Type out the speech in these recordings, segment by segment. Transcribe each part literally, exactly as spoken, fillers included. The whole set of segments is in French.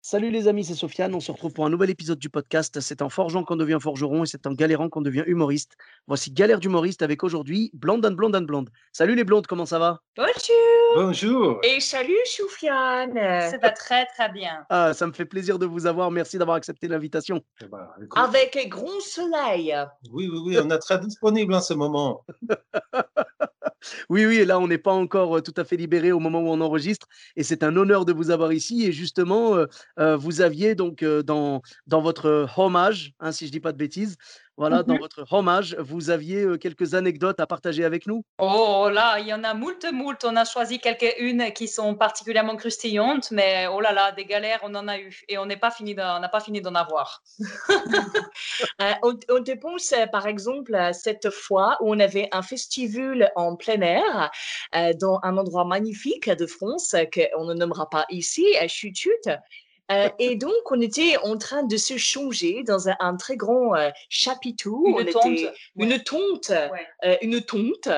Salut les amis, c'est Sofiane. On se retrouve pour un nouvel épisode du podcast. C'est en forgeant qu'on devient forgeron et c'est en galérant qu'on devient humoriste. Voici Galère d'humoriste avec aujourd'hui Blonde and Blonde and Blonde. Salut les blondes, comment ça va ? Bonjour. Bonjour. Et salut Choufiane. Ça va très très bien. Ah, ça me fait plaisir de vous avoir. Merci d'avoir accepté l'invitation. Eh ben, avec un grand soleil. Oui, oui, oui, on est très disponible en ce moment. Oui, oui, et là, on n'est pas encore tout à fait libéré au moment où on enregistre. Et c'est un honneur de vous avoir ici. Et justement, euh, euh, vous aviez donc euh, dans, dans votre hommage, hein, si je ne dis pas de bêtises, voilà, mm-hmm. dans votre hommage, vous aviez euh, quelques anecdotes à partager avec nous. Oh là, il y en a moult, moult. On a choisi quelques-unes qui sont particulièrement croustillantes, mais oh là là, des galères, on en a eu. Et on n'a pas fini d'en avoir. euh, on, on te pense, par exemple, cette fois où on avait un festival en plein air, euh, dans un endroit magnifique de France, qu'on ne nommera pas ici, à Chutut. Euh, et donc, on était en train de se changer dans un, un très grand euh, chapiteau. Une on tonte. Était, ouais. Une tonte. Ouais. Euh, une tonte.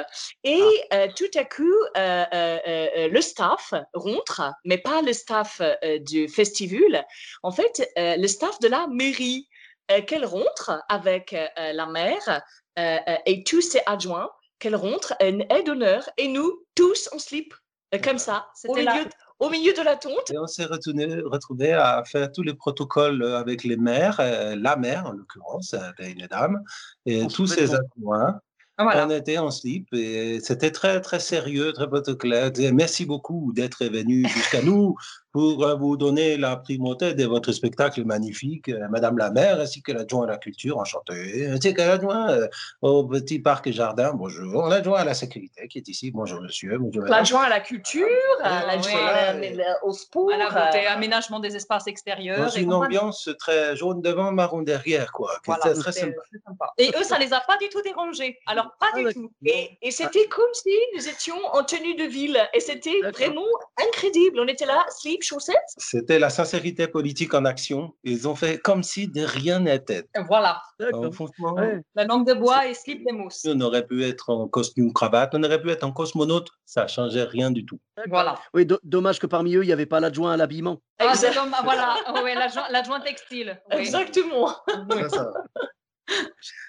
Et ah. euh, tout à coup, euh, euh, euh, le staff rentre, mais pas le staff euh, du festival. En fait, euh, le staff de la mairie, euh, qu'elle rentre avec euh, la maire euh, et tous ses adjoints, qu'elle rentre, une aide d'honneur. Et nous, tous en slip, euh, comme ça, au milieu la... de... Au milieu de la tonte. Et on s'est retrouvés à faire tous les protocoles avec les maires, euh, la maire en l'occurrence, une dame, et on tous ses adjoints. Ah, voilà. On était en slip et c'était très, très sérieux, très protocolaire. Merci beaucoup d'être venu jusqu'à nous pour vous donner la primauté de votre spectacle magnifique, Madame la maire, ainsi que l'adjoint à la culture, enchanté, ainsi que l'adjoint au petit parc et jardin, bonjour, l'adjoint à la sécurité qui est ici, bonjour monsieur, bonjour madame. L'adjoint à la culture, ah, l'adjoint oui, la, la, au sport, à la beauté, euh, aménagement des espaces extérieurs. Dans et une compagnie. Ambiance très jaune devant, marron derrière, quoi. Voilà, c'était très sympa. sympa. Et eux, ça les a pas du tout dérangés. Alors, pas ah, du d'accord. tout. Et, et c'était ah. comme si nous étions en tenue de ville. Et c'était d'accord. vraiment incroyable. On était là, slip, chaussettes. C'était la sincérité politique en action. Ils ont fait comme si de rien n'était. Voilà. Donc, franchement, ouais. La langue de bois c'est... et slip de mousse. On aurait pu être en costume cravate, on aurait pu être en cosmonaute. Ça ne changeait rien du tout. D'accord. Voilà. Oui, do- dommage que parmi eux, il n'y avait pas l'adjoint à l'habillement. Ah, exactement. Voilà. Oui, l'adjoint, l'adjoint textile. Oui. Exactement. C'est ça.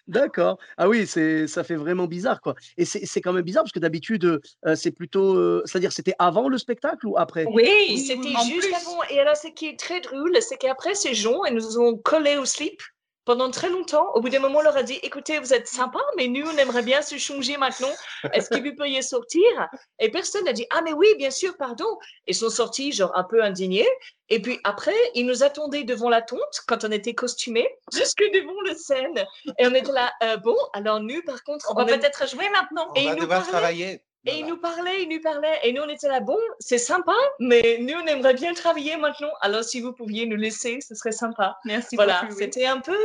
D'accord. Ah oui, c'est, ça fait vraiment bizarre, quoi. Et c'est, c'est quand même bizarre parce que d'habitude, euh, c'est plutôt, euh, c'est-à-dire, c'était avant le spectacle ou après ? Oui, oui c'était juste plus. Avant. Et alors, ce qui est très drôle, c'est qu'après, ces gens, ils nous ont collés au slip pendant très longtemps. Au bout d'un moment, on leur a dit, écoutez, vous êtes sympa, mais nous, on aimerait bien se changer maintenant. Est-ce que vous pourriez sortir ? Et personne n'a dit, ah mais oui, bien sûr, pardon. Ils sont sortis, genre, un peu indignés. Et puis après, ils nous attendaient devant la tonte, quand on était costumés, jusque devant la scène. Et on était là, euh, bon, alors nous, par contre, on, on va aime... peut-être jouer maintenant. On et va devoir parlaient... travailler. Et voilà. il nous parlait, il nous parlait, et nous on était là, bon, c'est sympa, mais nous on aimerait bien travailler maintenant, alors si vous pouviez nous laisser, ce serait sympa. Merci beaucoup. Voilà, c'était un peu...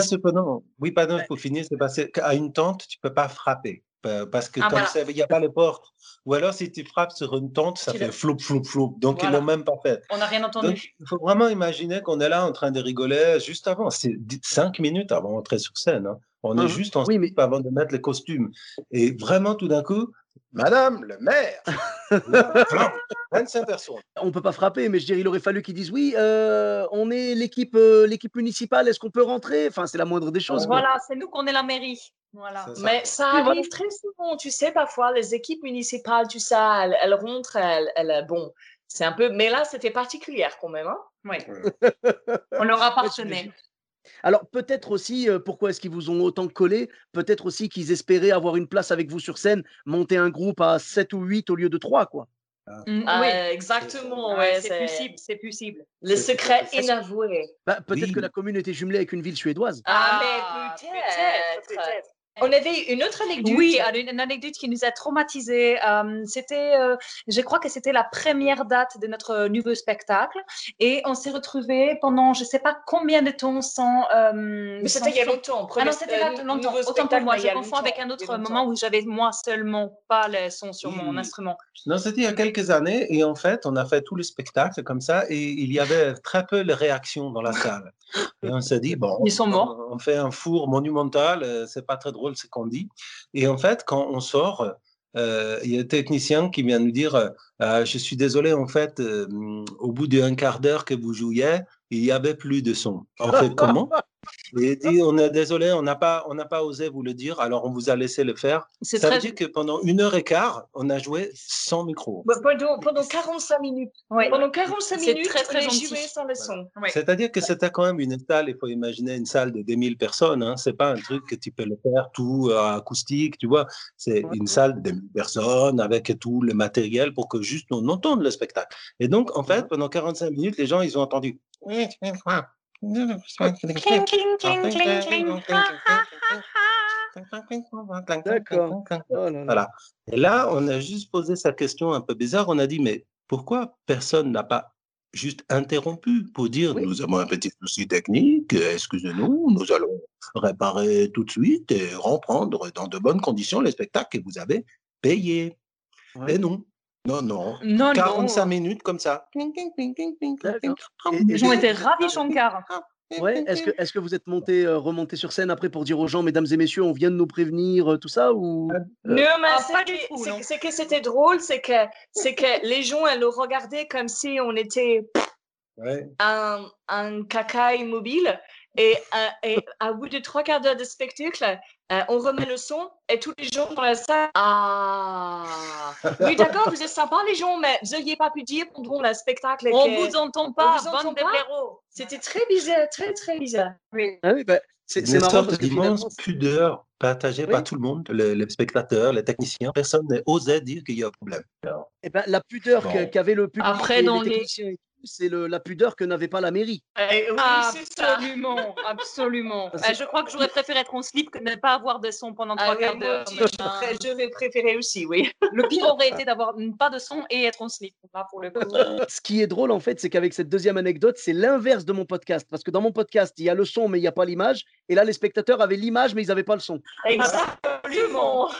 Cependant, oui, pardon, pour finir, c'est parce qu'à une tente, tu ne peux pas frapper, parce que ah, comme il voilà. n'y a pas les portes, ou alors si tu frappes sur une tente, ça tu fait flop, flop, flop, donc voilà. ils ne l'ont même pas fait. On n'a rien entendu. Il faut vraiment imaginer qu'on est là en train de rigoler juste avant, c'est cinq minutes avant d'entrer sur scène, hein. On est ah, juste en oui, slip mais... avant de mettre les costumes. Et vraiment, tout d'un coup, Madame le maire, vingt-cinq personnes. On ne peut pas frapper, mais je dirais qu'il aurait fallu qu'ils disent oui, euh, on est l'équipe, euh, l'équipe municipale, est-ce qu'on peut rentrer ? Enfin, c'est la moindre des choses. Voilà, c'est nous qu'on est la mairie. Voilà. Ça. Mais ça arrive très souvent. Tu sais, parfois, les équipes municipales, tu sais, elles, elles rentrent, elles, elles, bon, c'est un peu. Mais là, c'était particulier quand même. Hein oui. On leur appartenait. Alors peut-être aussi, euh, pourquoi est-ce qu'ils vous ont autant collé ? Peut-être aussi qu'ils espéraient avoir une place avec vous sur scène, monter un groupe à sept ou huit au lieu de trois, quoi. Ah. Mmh, ah, oui, exactement. Ouais, c'est, c'est possible, c'est possible. Le secret inavoué. Bah, peut-être oui. que la commune était jumelée avec une ville suédoise. Ah, ah mais peut-être. peut-être. peut-être. On avait une autre anecdote. Oui, une anecdote qui nous a traumatisés. Euh, c'était, euh, je crois que c'était la première date de notre nouveau spectacle. Et on s'est retrouvés pendant, je ne sais pas combien de temps sans... Euh, mais c'était il y a longtemps. Ah non, c'était euh, longtemps. Autant pour moi, je confonds avec un autre moment où j'avais moi seulement pas le son sur oui, mon oui. instrument. Non, c'était il y a quelques années. Et en fait, on a fait tout le spectacle comme ça. Et il y avait très peu de réactions dans la salle. Et on s'est dit, bon, Ils sont morts. On, on fait un four monumental, c'est pas très drôle ce qu'on dit. Et en fait, quand on sort, il euh, y a un technicien qui vient nous dire, euh, je suis désolé, en fait, euh, au bout d'un quart d'heure que vous jouiez, il n'y avait plus de son. On fait comment? Et il dit, on est désolé, on n'a pas, on n'a pas osé vous le dire, alors on vous a laissé le faire. Ça très... veut dire que pendant une heure et quart, on a joué sans micro. Bah, pendant, pendant quarante-cinq minutes. Ouais. Pendant quarante-cinq minutes, très, très on a joué sans le son. Ouais. C'est-à-dire que c'était quand même une salle, il faut imaginer une salle de deux mille personnes, hein. C'est pas un truc que tu peux le faire tout euh, acoustique, tu vois. C'est ouais. une salle de deux mille personnes avec tout le matériel pour que juste on entende le spectacle. Et donc, en fait, pendant quarante-cinq minutes, les gens, ils ont entendu... D'accord. Voilà. Et là, on a juste posé sa question un peu bizarre. On a dit, mais pourquoi personne n'a pas juste interrompu pour dire, oui. nous avons un petit souci technique, excusez-nous, nous allons réparer tout de suite et reprendre dans de bonnes conditions les spectacles que vous avez payés. Ouais. Et non. Non, non, non, quarante-cinq non. minutes comme ça. Les gens étaient ravis, Shankar. Ouais. Est-ce que, est-ce que vous êtes monté, euh, remonté sur scène après pour dire aux gens, mesdames et messieurs, on vient de nous prévenir, euh, tout ça ou euh... Non, mais ah, c'est que c'était drôle, c'est que, c'est que les gens, elles nous regardaient comme si on était ouais. un, un caca immobile. Et, euh, et à bout de trois quarts d'heure de spectacle, euh, on remet le son et tous les gens dans la salle. Ah oui, d'accord, vous êtes sympas les gens, mais vous n'auriez pas pu dire pendant le spectacle. On ne vous entend pas, bande de blaireaux. C'était très bizarre, très très bizarre. Oui. Ah oui, bah, c'est une sorte d'immense pudeur partagée oui. par tout le monde, les, les spectateurs, les techniciens. Personne n'osait dire qu'il y a un problème. Et ben, la pudeur bon. qu'avait le public. Après, dans les. les... techniciens... C'est la pudeur que n'avait pas la mairie. Eh oui, absolument, absolument. Euh, je crois que j'aurais préféré être en slip que ne pas avoir de son pendant trois ah, quarts d'heure. Je vais préférer aussi, oui. Le pire aurait été d'avoir pas de son et être en slip. Là, pour le coup. Ce qui est drôle, en fait, c'est qu'avec cette deuxième anecdote, c'est l'inverse de mon podcast. Parce que dans mon podcast, il y a le son, mais il n'y a pas l'image. Et là, les spectateurs avaient l'image, mais ils n'avaient pas le son. Exactement.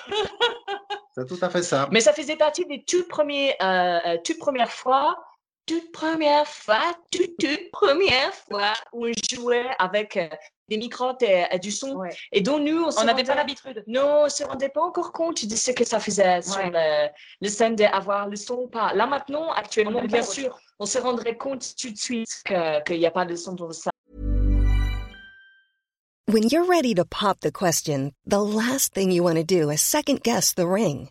C'est tout à fait ça. Mais ça faisait partie des toutes premières, euh, toutes premières fois toute première fois, toute, toute première fois où on jouait avec euh, des micros et, et du son. Ouais. Et donc, nous, on n'avait pas l'habitude. Non, on ne se rendait pas encore compte de ce que ça faisait ouais. sur le, le scène d'avoir le son ou pas. Là, maintenant, actuellement, on bien sûr, on se rendrait compte tout de suite qu'il n'y a pas de son dans ça. When you're ready to pop the question, the last thing you want to do is second guess the ring.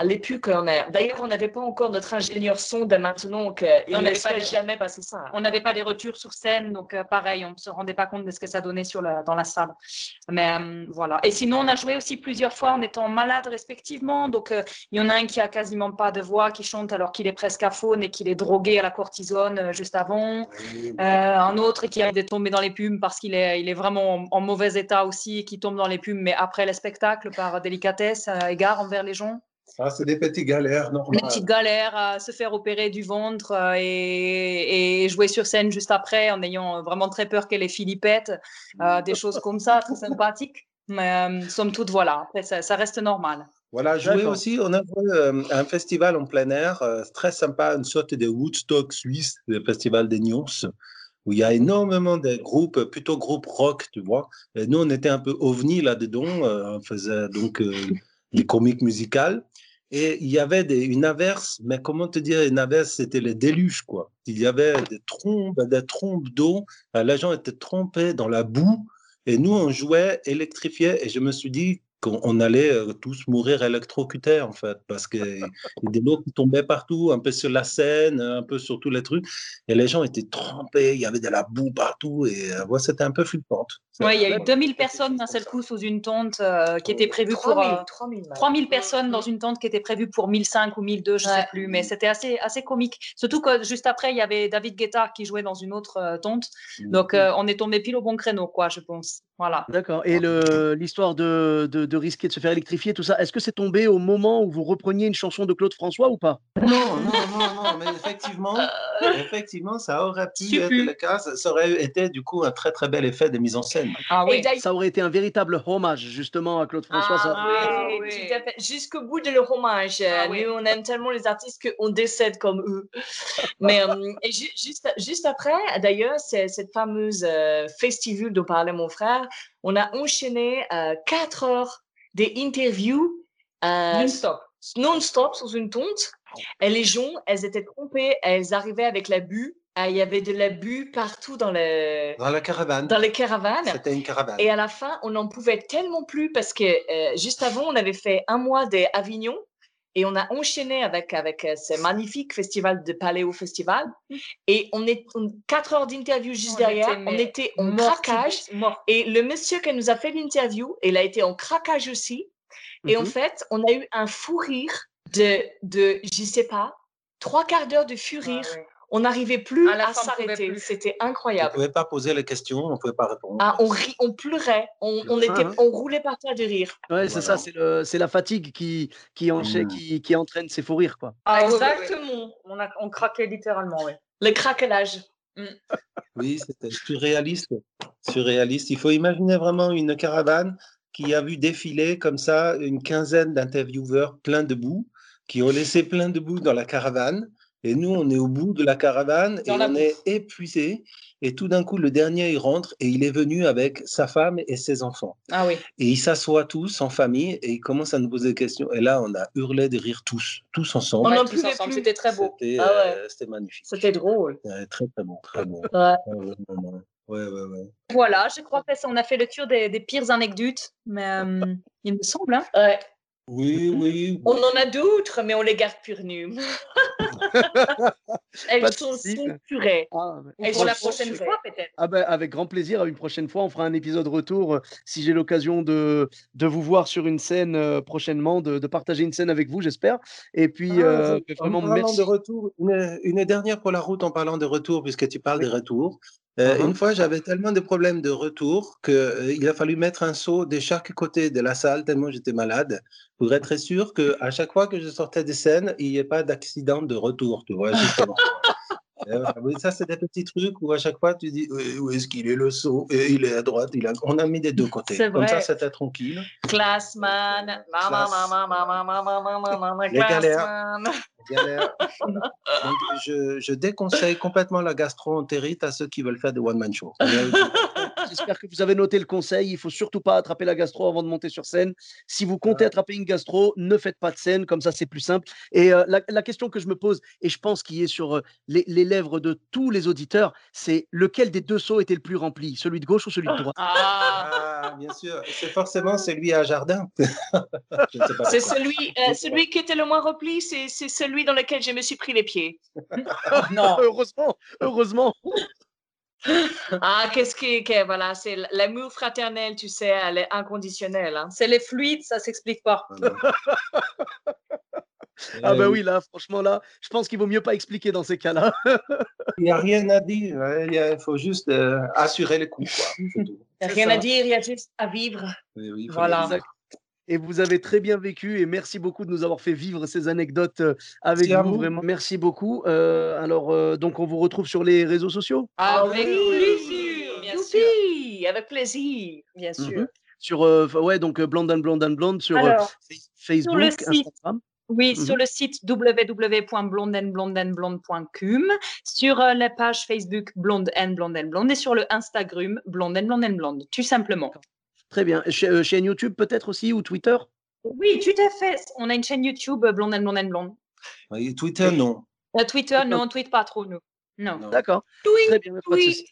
À l'époque, a... d'ailleurs, on n'avait pas encore notre ingénieur son de maintenant, qu'il ne serait jamais passé ça. On n'avait pas des retours sur scène, donc euh, pareil, on ne se rendait pas compte de ce que ça donnait sur la... dans la salle. Mais euh, voilà. Et sinon, on a joué aussi plusieurs fois en étant malades respectivement. Donc, il euh, y en a un qui n'a quasiment pas de voix, qui chante alors qu'il est presque aphone et qu'il est drogué à la cortisone euh, juste avant. Euh, un autre qui a été tombé dans les pumes parce qu'il est, il est vraiment en, en mauvais état aussi, et qui tombe dans les pumes, mais après le spectacle, par délicatesse, euh, égard envers les gens. Ah, c'est des petites galères, normales. Des petites galères à se faire opérer du ventre et, et jouer sur scène juste après en ayant vraiment très peur qu'elle ait Philippette, euh, des choses comme ça, très sympathiques. Mais euh, somme toute, voilà, après, ça, ça reste normal. Voilà, jouer aussi, on a joué euh, un festival en plein air, euh, très sympa, une sorte de Woodstock suisse, le festival des Nyons, où il y a énormément de groupes, plutôt groupes rock, tu vois. Et nous, on était un peu ovni là-dedans, euh, on faisait donc euh, des comiques musicales. Et il y avait des, une averse, mais comment te dire, une averse, c'était le déluge, quoi. Il y avait des trombes, des trombes d'eau, les gens étaient trempés dans la boue, et nous, on jouait électrifiés, et je me suis dit, qu'on allait tous mourir électrocutés, en fait, parce que y a des lots qui tombaient partout, un peu sur la scène, un peu sur tous les trucs, et les gens étaient trempés, il y avait de la boue partout, et ouais, c'était un peu flippante. Oui, il y a eu deux mille personnes d'un seul coup sous une tente euh, qui était prévue pour... Euh, trois mille personnes dans une tente qui était prévue pour mille cinq ou mille deux, je ne ouais. sais plus, mais c'était assez, assez comique. Surtout que juste après, il y avait David Guetta qui jouait dans une autre euh, tente, donc euh, on est tombé pile au bon créneau, quoi, je pense. Voilà. D'accord. Et l'histoire de, de, de risquer de se faire électrifier, tout ça, est-ce que c'est tombé au moment où vous repreniez une chanson de Claude François ou pas? Non, non, non, non, mais effectivement, effectivement ça aurait pu Super. être le cas. Ça aurait été du coup un très très bel effet de mise en scène. Ah oui, ça aurait été un véritable hommage justement à Claude François. Ah, ça... oui, oui, tout à fait. Jusqu'au bout de leur hommage. Ah, Nous, oui. on aime tellement les artistes qu'on décède comme eux. Mais euh, et ju juste, juste après, d'ailleurs, cette fameuse euh, festival dont parlait mon frère, on a enchaîné euh, quatre heures des interviews euh, non-stop non-stop sous une tonte. Et les gens, elles étaient trompées, elles arrivaient avec la buée. Il y avait de la buée partout dans le dans la caravane. Dans les caravanes. C'était une caravane. Et à la fin, on n'en pouvait tellement plus parce que euh, juste avant, on avait fait un mois d'Avignon. Et on a enchaîné avec, avec ce magnifique festival de Paléo Festival. Et on est on, quatre heures d'interview juste on derrière. Était on était en mort, craquage. Mort. Et le monsieur qui nous a fait l'interview, il a été en craquage aussi. Et mm-hmm. en fait, on a eu un fou rire de, de je ne sais pas, trois quarts d'heure de fou rire. Ah, ouais. On n'arrivait plus à, à s'arrêter. C'était incroyable. On ne pouvait pas poser les questions, on ne pouvait pas répondre. Ah, on, ri, on pleurait, on, on, était, on roulait par terre de rire. Oui, voilà. C'est ça, c'est la fatigue qui, qui, enchaîne, mmh. qui, qui entraîne ces faux rires. Quoi. Ah, exactement, on, a, on craquait littéralement. Ouais. Le craquelage. Mmh. Oui, c'était surréaliste. surréaliste. Il faut imaginer vraiment une caravane qui a vu défiler comme ça une quinzaine d'intervieweurs pleins de boue, qui ont laissé plein de boue dans la caravane. Et nous, on est au bout de la caravane et on est épuisés. Et tout d'un coup, le dernier, il rentre et il est venu avec sa femme et ses enfants. Ah oui. Et ils s'assoient tous en famille et ils commencent à nous poser des questions. Et là, on a hurlé de rire tous, tous ensemble. On en plus, c'était très beau. C'était ah ouais. euh, magnifique. C'était drôle. Ouais, très, très beau. Très beau. Ouais. Ouais, ouais, ouais. Voilà, je crois qu'on a fait le tour des, des pires anecdotes, mais euh, il me semble. Hein. Ouais. Oui, oui. On en a d'autres, mais on les garde pour nous. Elles sont censurées. Ah, et pour la prochaine censurée. fois, peut-être. Ah ben, avec grand plaisir, une prochaine fois, on fera un épisode retour. Si j'ai l'occasion de, de vous voir sur une scène euh, prochainement, de, de partager une scène avec vous, j'espère. Et puis, ah, euh, vraiment, en parlant merci. de retour, une, une dernière pour la route en parlant de retour, puisque tu parles oui. des retours. Euh, uh-huh. Une fois, j'avais tellement de problèmes de retour qu'il euh, a fallu mettre un seau de chaque côté de la salle, tellement j'étais malade, pour être sûr qu'à chaque fois que je sortais des scènes, il n'y ait pas d'accident de retour, tu vois, justement. euh, ça, c'est des petits trucs où à chaque fois, tu dis, où est-ce qu'il est le seau? Et il est à droite, il a... on a mis des deux côtés. Comme ça, c'était tranquille. Classman, les galères. Galère. Donc, je, je déconseille complètement la gastro-entérite à ceux qui veulent faire des one-man shows. J'espère que vous avez noté le conseil. Il ne faut surtout pas attraper la gastro avant de monter sur scène. Si vous comptez attraper une gastro, ne faites pas de scène. Comme ça, c'est plus simple. Et euh, la, la question que je me pose, et je pense qu'il est sur euh, les, les lèvres de tous les auditeurs, c'est lequel des deux seaux était le plus rempli? Celui de gauche ou celui de droite? Ah, bien sûr. C'est forcément celui à Jardin. C'est celui, euh, celui qui était le moins rempli, c'est celui dans lequel je me suis pris les pieds. Non, heureusement, heureusement. Ah, qu'est-ce qui, okay, voilà, c'est l'amour fraternel, tu sais, elle est inconditionnelle. Hein. C'est les fluides, ça s'explique pas. Ah ben oui, là, franchement, là, je pense qu'il vaut mieux pas expliquer dans ces cas-là. Il n'y a rien à dire, il faut juste euh, assurer le coup. Il n'y a rien ça. à dire, il y a juste à vivre. Oui, oui, voilà. Et vous avez très bien vécu et merci beaucoup de nous avoir fait vivre ces anecdotes avec nous. Vraiment. Merci beaucoup. Euh, alors, euh, donc, on vous retrouve sur les réseaux sociaux? Avec plaisir, bien sûr. Avec plaisir, bien sûr. Sur euh, ouais, donc, Blonde and Blonde and Blonde sur alors, euh, Facebook, sur le site. Instagram. Oui, mm-hmm. sur le site w w w point blonde and blonde and blonde point com, sur euh, la page Facebook Blonde and Blonde and Blonde et sur le Instagram Blonde and Blonde and Blonde, tout simplement. Très bien. Cha- chaîne YouTube peut-être aussi ou Twitter? Oui, tout à fait. On a une chaîne YouTube Blonde and Blonde and Blonde. Oui, Twitter, non. Euh, Twitter, non, on ne tweet pas trop, nous. Non. non. D'accord. Très bien, oui.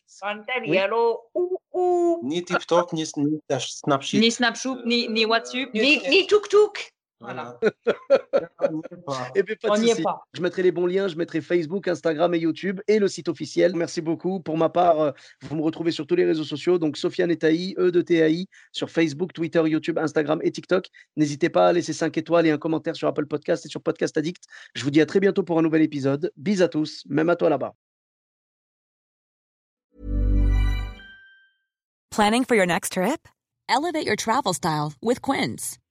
Oui. Ni TikTok, ni, ni Snapchat. Ni Snapchat, ni, ni WhatsApp, ni, ni Tuk-Tuk. Voilà. Et puis, pas de on n'y est pas. Je mettrai les bons liens, je mettrai Facebook, Instagram et YouTube et le site officiel. Merci beaucoup. Pour ma part, vous me retrouvez sur tous les réseaux sociaux, donc Sofiane et Taï, E de T A I, sur Facebook, Twitter, YouTube, Instagram et TikTok. N'hésitez pas à laisser cinq étoiles et un commentaire sur Apple Podcast et sur Podcast Addict. Je vous dis à très bientôt pour un nouvel épisode. Bis à tous, même à toi là-bas. Planning for your next trip? Elevate your travel style with Quince.